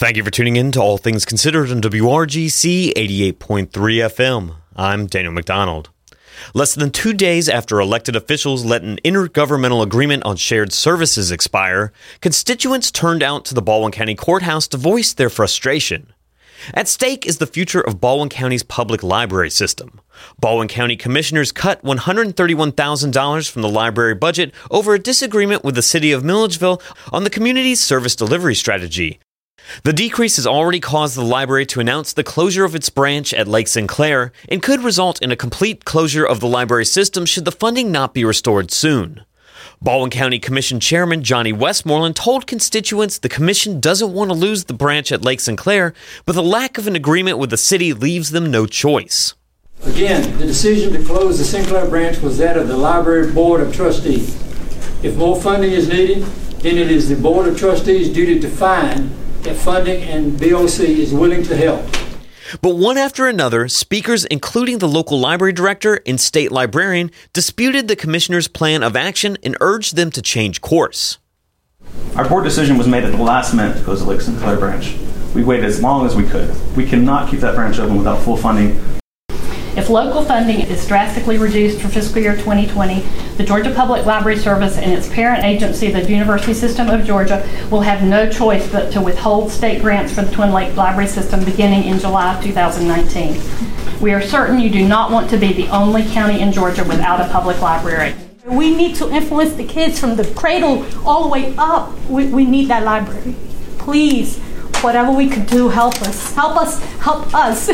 Thank you for tuning in to All Things Considered on WRGC 88.3 FM. I'm Daniel McDonald. Less than 2 days after elected officials let an intergovernmental agreement on shared services expire, constituents turned out to the Baldwin County Courthouse to voice their frustration. At stake is the future of Baldwin County's public library system. Baldwin County commissioners cut $131,000 from the library budget over a disagreement with the city of Milledgeville on the community's service delivery strategy. The decrease has already caused the library to announce the closure of its branch at Lake Sinclair and could result in a complete closure of the library system should the funding not be restored soon. Baldwin County Commission Chairman Johnny Westmoreland told constituents the commission doesn't want to lose the branch at Lake Sinclair, but the lack of an agreement with the city leaves them no choice. Again, the decision to close the Sinclair branch was that of the Library Board of Trustees. If more funding is needed, then it is the Board of Trustees' duty to find if funding and BOC is willing to help. But one after another, speakers, including the local library director and state librarian, disputed the commissioner's plan of action and urged them to change course. Our board decision was made at the last minute to close the Lake Sinclair branch. We waited as long as we could. We cannot keep that branch open without full funding. If local funding is drastically reduced for fiscal year 2020, the Georgia Public Library Service and its parent agency, the University System of Georgia, will have no choice but to withhold state grants for the Twin Lakes Library System beginning in July of 2019. We are certain you do not want to be the only county in Georgia without a public library. We need to influence the kids from the cradle all the way up. We need that library. Please. Whatever we could do, help us,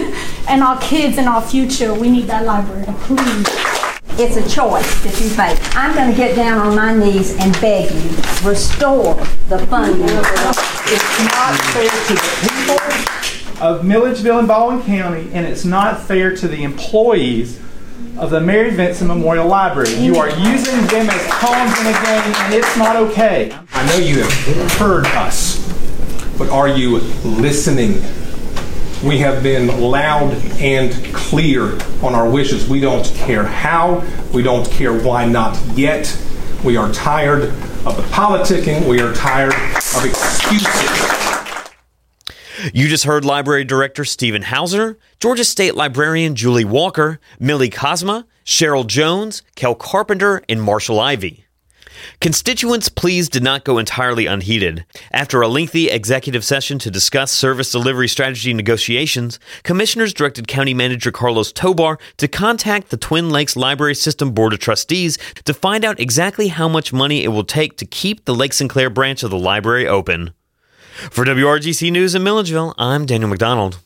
and our kids and our future. We need that library, please. It's a choice that you make. I'm going to get down on my knees and beg you, restore the funding. It's not fair to the people of Milledgeville and Baldwin County, and it's not fair to the employees of the Mary Vinson Memorial Library. You are using them as pawns in a game, and it's not okay. I know you have heard us. But are you listening? We have been loud and clear on our wishes. We don't care how. We don't care why not yet. We are tired of the politicking. We are tired of excuses. You just heard Library Director Stephen Hauser, Georgia State Librarian Julie Walker, Millie Cosma, Cheryl Jones, Kel Carpenter, and Marshall Ivy. Constituents' pleas did not go entirely unheeded. After a lengthy executive session to discuss service delivery strategy negotiations, commissioners directed County Manager Carlos Tobar to contact the Twin Lakes Library System Board of Trustees to find out exactly how much money it will take to keep the Lake Sinclair branch of the library open. For WRGC News in Milledgeville, I'm Daniel McDonald.